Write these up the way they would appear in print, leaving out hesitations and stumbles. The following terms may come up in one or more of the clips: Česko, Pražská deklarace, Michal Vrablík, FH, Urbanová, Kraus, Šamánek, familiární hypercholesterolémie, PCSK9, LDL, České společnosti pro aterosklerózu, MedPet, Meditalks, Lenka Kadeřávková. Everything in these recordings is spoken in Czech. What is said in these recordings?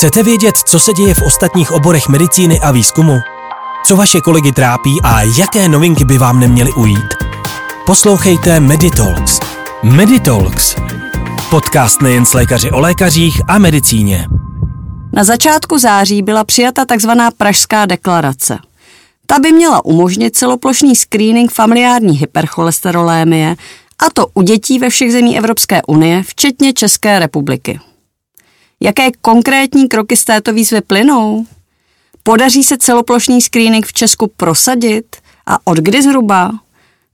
Chcete vědět, co se děje v ostatních oborech medicíny a výzkumu? Co vaše kolegy trápí a jaké novinky by vám neměly ujít? Poslouchejte Meditalks. Meditalks. Podcast nejen s lékaři o lékařích a medicíně. Na začátku září byla přijata tzv. Pražská deklarace. Ta by měla umožnit celoplošný screening familiární hypercholesterolémie, a to u dětí ve všech zemí Evropské unie, včetně České republiky. Jaké konkrétní kroky z této výzvy plynou? Podaří se celoplošný screening v Česku prosadit? A od kdy zhruba?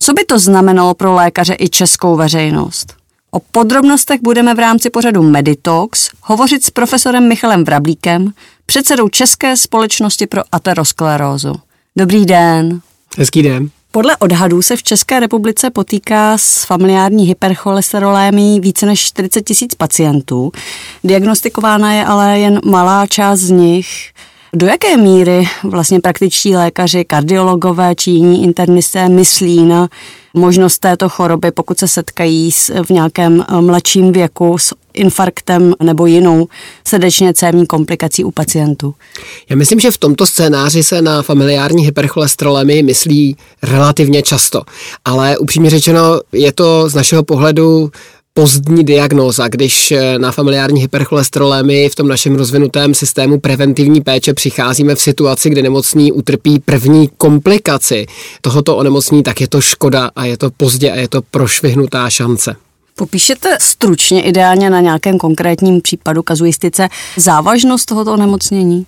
Co by to znamenalo pro lékaře i českou veřejnost? O podrobnostech budeme v rámci pořadu Meditalks hovořit s profesorem Michalem Vrablíkem, předsedou České společnosti pro aterosklerózu. Dobrý den. Hezký den. Podle odhadů se v České republice potýká s familiární hypercholesterolémií více než 40 tisíc pacientů. Diagnostikována je ale jen malá část z nich. Do jaké míry vlastně praktičtí lékaři, kardiologové či jiní internisté myslí na možnost této choroby, pokud se setkají v nějakém mladším věku s infarktem nebo jinou srdečně cévní komplikací u pacientů? Já myslím, že v tomto scénáři se na familiární hypercholesterolémii myslí relativně často, ale upřímně řečeno je to z našeho pohledu pozdní diagnóza, když na familiární hypercholesterolémii v tom našem rozvinutém systému preventivní péče přicházíme v situaci, kdy nemocný utrpí první komplikaci tohoto onemocnění, tak je to škoda a je to pozdě a je to prošvihnutá šance. Popíšete stručně, ideálně na nějakém konkrétním případu kazuistice, závažnost tohoto onemocnění?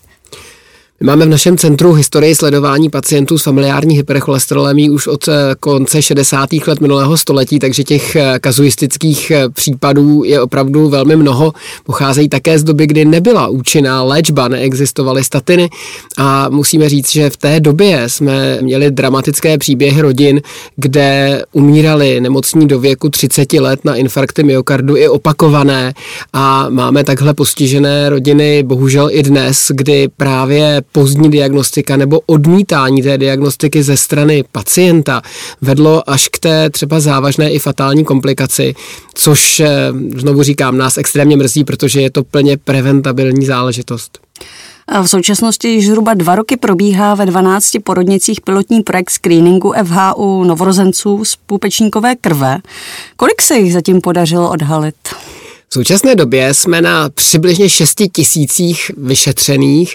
My máme v našem centru historii sledování pacientů s familiární hypercholesterolemií už od konce 60. let minulého století, takže těch kazuistických případů je opravdu velmi mnoho. Pocházejí také z doby, kdy nebyla účinná léčba, neexistovaly statiny a musíme říct, že v té době jsme měli dramatické příběhy rodin, kde umírali nemocní do věku 30 let na infarkty myokardu i opakované a máme takhle postižené rodiny bohužel i dnes, kdy právě pozdní diagnostika nebo odmítání té diagnostiky ze strany pacienta vedlo až k té třeba závažné i fatální komplikaci, což, znovu říkám, nás extrémně mrzí, protože je to plně preventabilní záležitost. V současnosti již zhruba 2 roky probíhá ve 12 porodnicích pilotní projekt screeningu FH u novorozenců z půpečníkové krve. Kolik se jich zatím podařilo odhalit? V současné době jsme na přibližně 6 000 vyšetřených.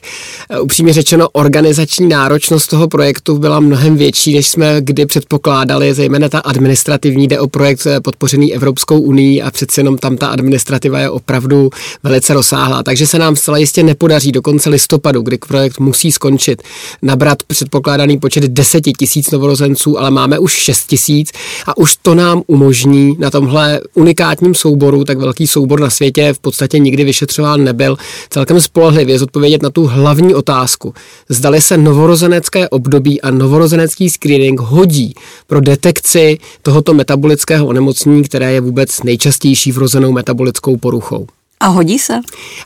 Upřímně řečeno, organizační náročnost toho projektu byla mnohem větší, než jsme kdy předpokládali, zejména ta administrativní, jde o projekt podpořený Evropskou unii a přece jenom tam ta administrativa je opravdu velice rozsáhlá. Takže se nám zcela jistě nepodaří do konce listopadu, kdy projekt musí skončit, nabrat předpokládaný počet 10 000 novorozenců, ale máme už 6 000 a už to nám umožní na tomhle unikátním souboru, tak velký soubor na světě v podstatě nikdy vyšetřován nebyl, celkem spolehlivě zodpovědět na tu hlavní otázku. Zdali se novorozenecké období a novorozenecký screening hodí pro detekci tohoto metabolického onemocnění, které je vůbec nejčastější vrozenou metabolickou poruchou. A hodí se?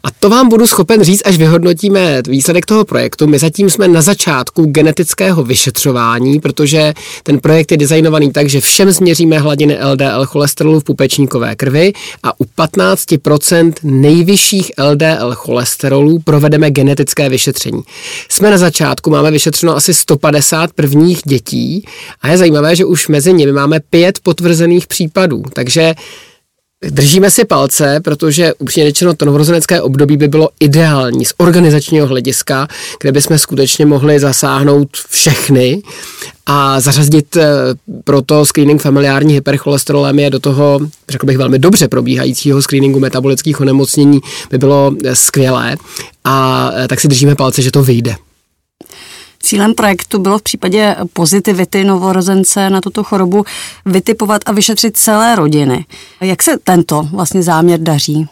A to vám budu schopen říct, až vyhodnotíme výsledek toho projektu. My zatím jsme na začátku genetického vyšetřování, protože ten projekt je designovaný tak, že všem změříme hladiny LDL cholesterolu v pupečníkové krvi a u 15% nejvyšších LDL cholesterolů provedeme genetické vyšetření. Jsme na začátku, máme vyšetřeno asi 150 prvních dětí a je zajímavé, že už mezi nimi máme 5 potvrzených případů, takže držíme si palce, protože upřímně řečeno to novorozenecké období by bylo ideální z organizačního hlediska, kde bychom skutečně mohli zasáhnout všechny a zařadit proto screening familiární hypercholesterolémie do toho, řekl bych, velmi dobře probíhajícího screeningu metabolických onemocnění by bylo skvělé a tak si držíme palce, že to vyjde. Cílem projektu bylo v případě pozitivity novorozence na tuto chorobu vytipovat a vyšetřit celé rodiny. Jak se tento vlastně záměr daří?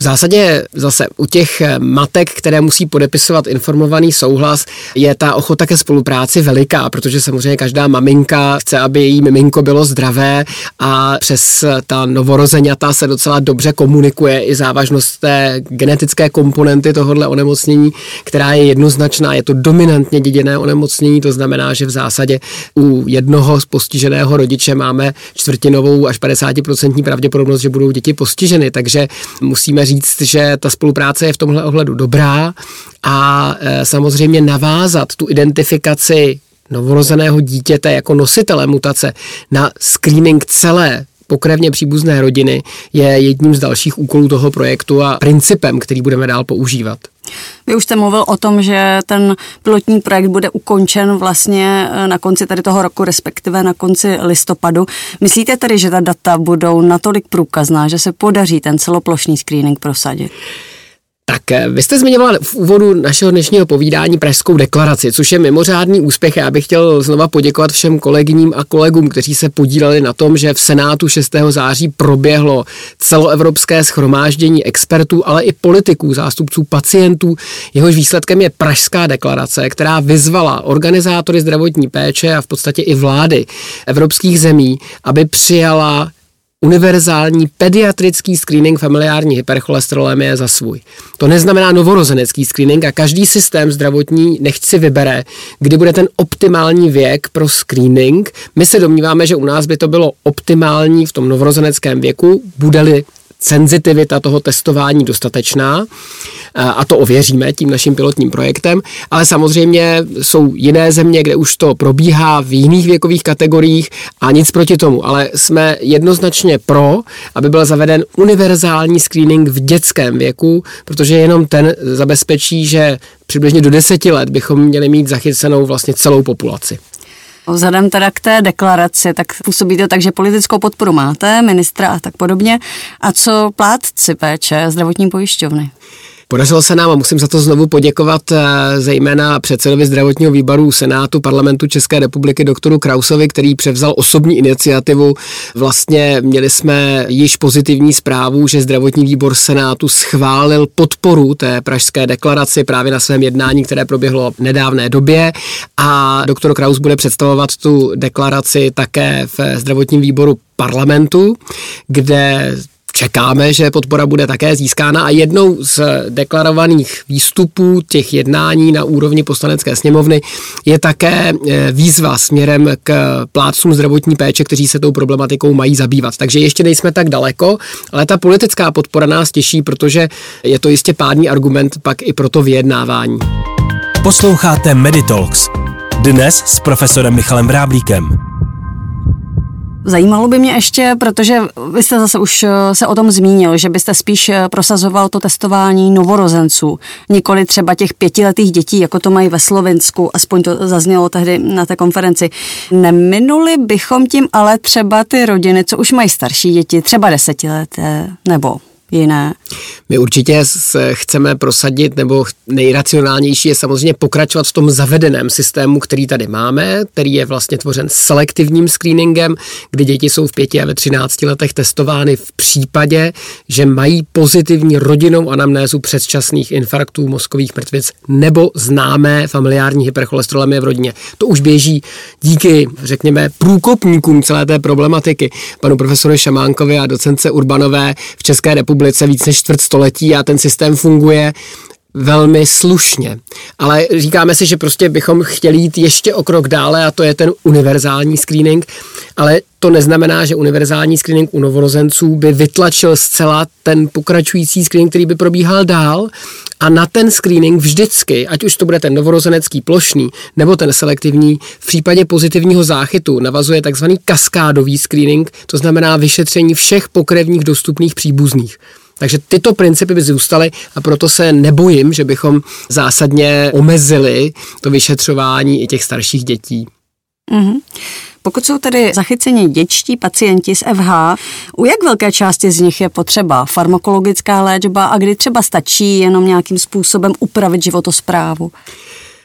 V zásadě zase u těch matek, které musí podepisovat informovaný souhlas, je ta ochota ke spolupráci veliká, protože samozřejmě každá maminka chce, aby její miminko bylo zdravé a přes ta novorozeňata se docela dobře komunikuje i závažnost té genetické komponenty tohohle onemocnění, která je jednoznačná, je to dominantně děděné onemocnění, to znamená, že v zásadě u jednoho z postiženého rodiče máme 1/4 až 50% pravděpodobnost, že budou děti postiženy, takže musíme říct, že ta spolupráce je v tomhle ohledu dobrá a samozřejmě navázat tu identifikaci novorozeného dítěte jako nositele mutace na screening celé pokrevně příbuzné rodiny je jedním z dalších úkolů toho projektu a principem, který budeme dál používat. Vy už jste mluvil o tom, že ten pilotní projekt bude ukončen vlastně na konci tady toho roku, respektive na konci listopadu. Myslíte tedy, že ta data budou natolik průkazná, že se podaří ten celoplošný screening prosadit? Tak vy jste zmiňovala v úvodu našeho dnešního povídání Pražskou deklaraci, což je mimořádný úspěch. Já bych chtěl znova poděkovat všem kolegyním a kolegům, kteří se podíleli na tom, že v Senátu 6. září proběhlo celoevropské shromáždění expertů, ale i politiků, zástupců pacientů. Jehož výsledkem je Pražská deklarace, která vyzvala organizátory zdravotní péče a v podstatě i vlády evropských zemí, aby přijala univerzální pediatrický screening familiární hypercholesterolémie za svůj. To neznamená novorozenecký screening a každý systém zdravotní nechť si vybere, kdy bude ten optimální věk pro screening. My se domníváme, že u nás by to bylo optimální v tom novorozeneckém věku, bude-li senzitivita toho testování dostatečná a to ověříme tím naším pilotním projektem, ale samozřejmě jsou jiné země, kde už to probíhá v jiných věkových kategoriích a nic proti tomu, ale jsme jednoznačně pro, aby byl zaveden univerzální screening v dětském věku, protože jenom ten zabezpečí, že přibližně do 10 let bychom měli mít zachycenou vlastně celou populaci. Vzhledem teda k té deklaraci, tak působíte tak, že politickou podporu máte, ministra a tak podobně. A co plátci péče, zdravotní pojišťovny? Podařilo se nám a musím za to znovu poděkovat zejména předsedovi zdravotního výboru Senátu Parlamentu České republiky doktoru Krausovi, který převzal osobní iniciativu. Vlastně měli jsme již pozitivní zprávu, že zdravotní výbor Senátu schválil podporu té Pražské deklaraci právě na svém jednání, které proběhlo v nedávné době a doktor Kraus bude představovat tu deklaraci také v zdravotním výboru parlamentu, kde čekáme, že podpora bude také získána a jednou z deklarovaných výstupů těch jednání na úrovni Poslanecké sněmovny je také výzva směrem k plátcům zdravotní péče, kteří se tou problematikou mají zabývat. Takže ještě nejsme tak daleko, ale ta politická podpora nás těší, protože je to jistě pádný argument pak i pro to vyjednávání. Posloucháte Meditalks. Dnes s profesorem Michalem Vrablíkem. Zajímalo by mě ještě, protože vy jste zase už se o tom zmínil, že byste spíš prosazoval to testování novorozenců, nikoli třeba těch 5letých dětí, jako to mají ve Slovinsku, aspoň to zaznělo tehdy na té konferenci. Neminuli bychom tím ale třeba ty rodiny, co už mají starší děti, třeba 10leté nebo jiné. My určitě chceme prosadit, nebo nejracionálnější je samozřejmě pokračovat v tom zavedeném systému, který tady máme, který je vlastně tvořen selektivním screeningem, kdy děti jsou v 5 a ve 13 letech testovány v případě, že mají pozitivní rodinnou anamnézu předčasných infarktů mozkových mrtvic nebo známé familiární hypercholesterolémie v rodině. To už běží díky, řekněme, průkopníkům celé té problematiky, panu profesoru Šamánkovi a docentce Urbanové v České republice víc než 1/4 století a ten systém funguje velmi slušně. Ale říkáme si, že prostě bychom chtěli jít ještě o krok dále a to je ten univerzální screening, ale to neznamená, že univerzální screening u novorozenců by vytlačil zcela ten pokračující screening, který by probíhal dál a na ten screening vždycky, ať už to bude ten novorozenecký plošný nebo ten selektivní, v případě pozitivního záchytu navazuje takzvaný kaskádový screening, to znamená vyšetření všech pokrevních dostupných příbuzných. Takže tyto principy by zůstaly a proto se nebojím, že bychom zásadně omezili to vyšetřování i těch starších dětí. Mm-hmm. Pokud jsou tedy zachyceni dětští pacienti z FH, u jak velké části z nich je potřeba farmakologická léčba a kdy třeba stačí jenom nějakým způsobem upravit životosprávu?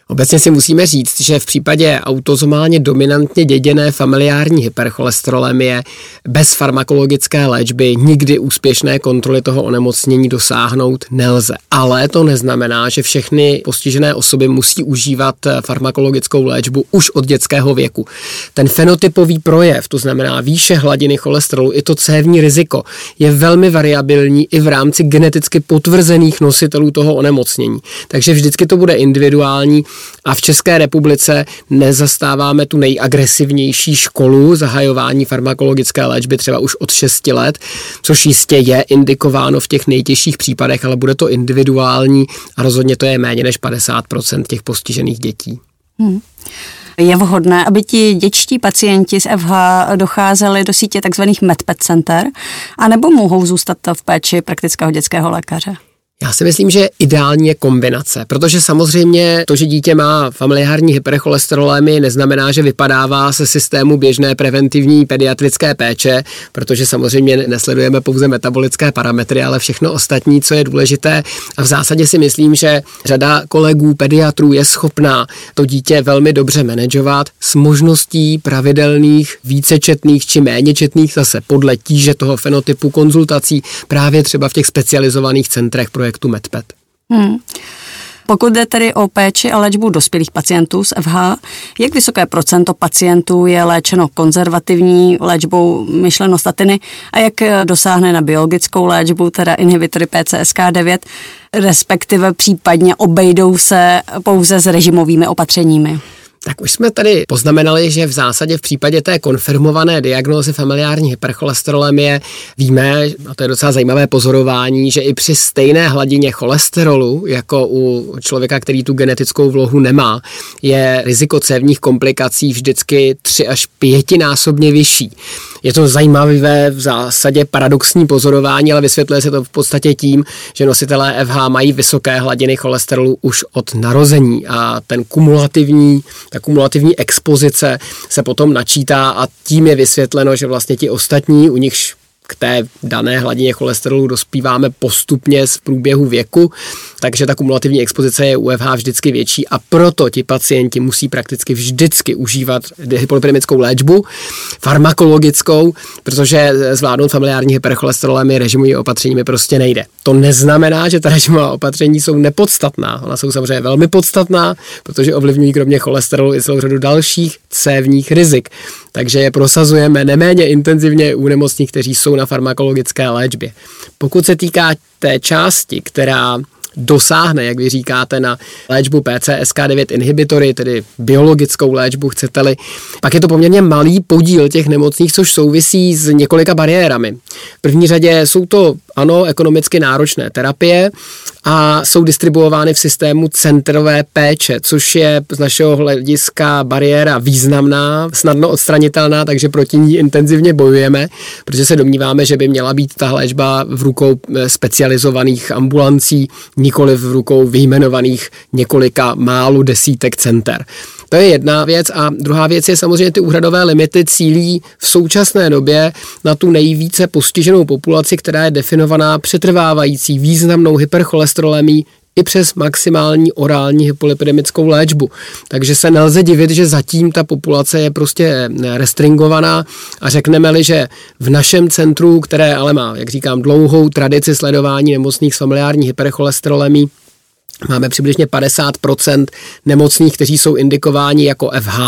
Obecně si musíme říct, že v případě autozomálně dominantně děděné familiární hypercholesterolémie bez farmakologické léčby nikdy úspěšné kontroly toho onemocnění dosáhnout nelze. Ale to neznamená, že všechny postižené osoby musí užívat farmakologickou léčbu už od dětského věku. Ten fenotypový projev, to znamená výše hladiny cholesterolu i to cévní riziko, je velmi variabilní i v rámci geneticky potvrzených nositelů toho onemocnění. Takže vždycky to bude individuální. A v České republice nezastáváme tu nejagresivnější školu zahajování farmakologické léčby třeba už od 6 let, což jistě je indikováno v těch nejtěžších případech, ale bude to individuální a rozhodně to je méně než 50% těch postižených dětí. Je vhodné, aby ti dětští pacienti z FH docházeli do sítě tzv. MedPet center, anebo mohou zůstat v péči praktického dětského lékaře? Já si myslím, že ideální je kombinace, protože samozřejmě to, že dítě má familiární hypercholesterolémii, neznamená, že vypadává se systému běžné preventivní pediatrické péče, protože samozřejmě nesledujeme pouze metabolické parametry, ale všechno ostatní, co je důležité. A v zásadě si myslím, že řada kolegů pediatrů je schopná to dítě velmi dobře manažovat s možností pravidelných, vícečetných či méněčetných zase podle tíže toho fenotypu konzultací právě třeba v těch specializovaných centrech projektu MedPet. Pokud jde tedy o péči a léčbu dospělých pacientů s FH, jak vysoké procento pacientů je léčeno konzervativní léčbou myšleno statiny a jak dosáhne na biologickou léčbu, teda inhibitory PCSK9, respektive případně obejdou se pouze s režimovými opatřeními? Tak už jsme tady poznamenali, že v zásadě v případě té konfirmované diagnózy familiární hypercholesterolemie víme, a to je docela zajímavé pozorování, že i při stejné hladině cholesterolu, jako u člověka, který tu genetickou vlohu nemá, je riziko cévních komplikací vždycky 3 až 5násobně vyšší. Je to zajímavé, v zásadě paradoxní pozorování, ale vysvětluje se to v podstatě tím, že nositelé FH mají vysoké hladiny cholesterolu už od narození a ten kumulativní expozice se potom načítá a tím je vysvětleno, že vlastně ti ostatní, u nichž k té dané hladině cholesterolu dospíváme postupně z průběhu věku, takže ta kumulativní expozice je u FH vždycky větší a proto ti pacienti musí prakticky vždycky užívat hypolipidemickou léčbu, farmakologickou, protože zvládnout familiární hypercholesterolémii režimovými opatřeními prostě nejde. To neznamená, že ta režimová opatření jsou nepodstatná. Ona jsou samozřejmě velmi podstatná, protože ovlivňují kromě cholesterolu i celou řadu dalších cévních rizik. Takže je prosazujeme neméně intenzivně u nemocných, kteří jsou na farmakologické léčbě. Pokud se týká té části, která dosáhne, jak vy říkáte, na léčbu PCSK9 inhibitory, tedy biologickou léčbu, chcete-li, pak je to poměrně malý podíl těch nemocných, což souvisí s několika bariérami. V první řadě jsou to, ano, ekonomicky náročné terapie a jsou distribuovány v systému centrové péče, což je z našeho hlediska bariéra významná, snadno odstranitelná, takže proti ní intenzivně bojujeme, protože se domníváme, že by měla být ta léčba v rukou specializovaných ambulancí, nikoli v rukou vyjmenovaných několika málo desítek center. To je jedna věc a druhá věc je samozřejmě ty úhradové limity cílí v současné době na tu nejvíce postiženou populaci, která je definovaná přetrvávající významnou hypercholesterolemií i přes maximální orální hypolipidemickou léčbu. Takže se nelze divit, že zatím ta populace je prostě restringovaná a řekneme-li, že v našem centru, které ale má, jak říkám, dlouhou tradici sledování nemocných s familiární hypercholesterolemií, máme přibližně 50% nemocných, kteří jsou indikováni jako FH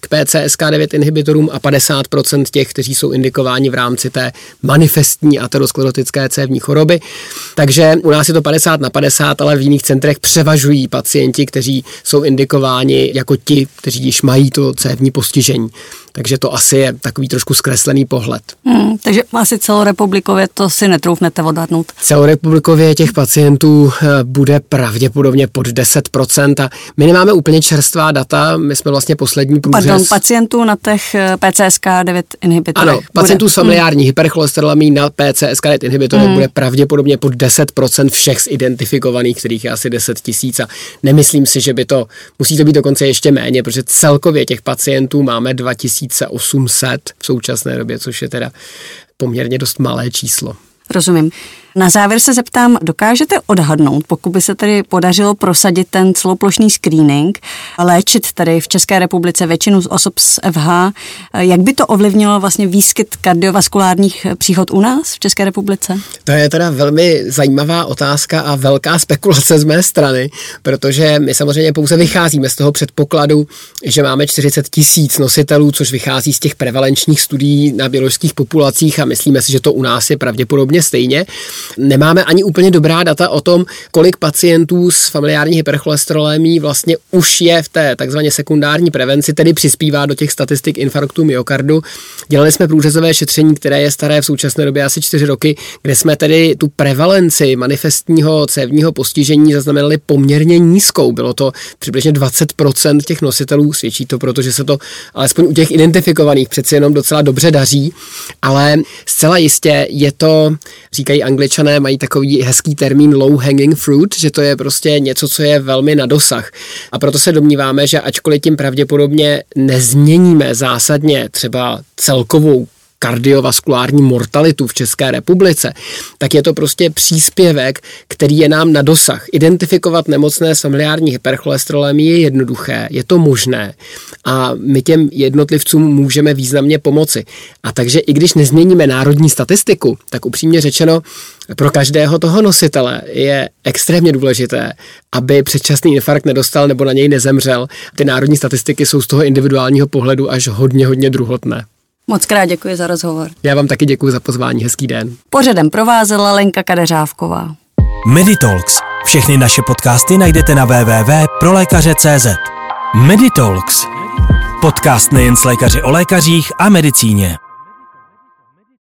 k PCSK9 inhibitorům a 50% těch, kteří jsou indikováni v rámci té manifestní aterosklerotické cévní choroby. Takže u nás je to 50/50, ale v jiných centrech převažují pacienti, kteří jsou indikováni jako ti, kteří již mají to cévní postižení. Takže to asi je takový trošku zkreslený pohled. Takže asi celorepublikově to si netroufnete odhadnout. Celorepublikově těch pacientů bude pravděpodobně pod 10% a my nemáme úplně čerstvá data, my jsme vlastně poslední průřez. Pardon, pacientů na těch PCSK9 inhibitorech. Ano, pacientů s familiární hypercholesterolemií na PCSK9 inhibitorech bude pravděpodobně pod 10% všech identifikovaných, kterých je asi 10 000 a nemyslím si, že by to, musí to být dokonce ještě méně, protože celkově těch pacientů máme 2800 v současné době, což je teda poměrně dost malé číslo. Rozumím. Na závěr se zeptám, dokážete odhadnout, pokud by se tedy podařilo prosadit ten celoplošný screening, léčit tady v České republice většinu z osob s FH, jak by to ovlivnilo vlastně výskyt kardiovaskulárních příhod u nás v České republice? To je teda velmi zajímavá otázka a velká spekulace z mé strany, protože my samozřejmě pouze vycházíme z toho předpokladu, že máme 40 000 nositelů, což vychází z těch prevalenčních studií na běložských populacích a myslíme si, že to u nás je pravděpodobně stejně. Nemáme ani úplně dobrá data o tom, kolik pacientů s familiární hypercholesterolémií vlastně už je v té takzvané sekundární prevenci, tedy přispívá do těch statistik infarktu myokardu. Dělali jsme průřezové šetření, které je staré v současné době asi 4 roky, kde jsme tedy tu prevalenci manifestního cévního postižení zaznamenali poměrně nízkou. Bylo to přibližně 20% těch nositelů, svědčí to, protože se to alespoň u těch identifikovaných přeci jenom docela dobře daří, ale zcela jistě je to, říkají Angličané, mají takový hezký termín low hanging fruit, že to je prostě něco, co je velmi na dosah. A proto se domníváme, že ačkoliv tím pravděpodobně nezměníme zásadně třeba celkovou kardiovaskulární mortalitu v České republice, tak je to prostě příspěvek, který je nám na dosah. Identifikovat nemocné s familiární hypercholesterolemií je jednoduché, je to možné a my těm jednotlivcům můžeme významně pomoci. A takže i když nezměníme národní statistiku, tak upřímně řečeno, pro každého toho nositele je extrémně důležité, aby předčasný infarkt nedostal nebo na něj nezemřel. Ty národní statistiky jsou z toho individuálního pohledu až hodně druhotné. Moc krát děkuji za rozhovor. Já vám taky děkuji za pozvání, hezký den. Pořadem provázela Lenka Kadeřávková. Meditalks. Všechny naše podcasty najdete na www.prolékaře.cz. Meditalks. Podcast nejen s lékaři o lékařích a medicíně.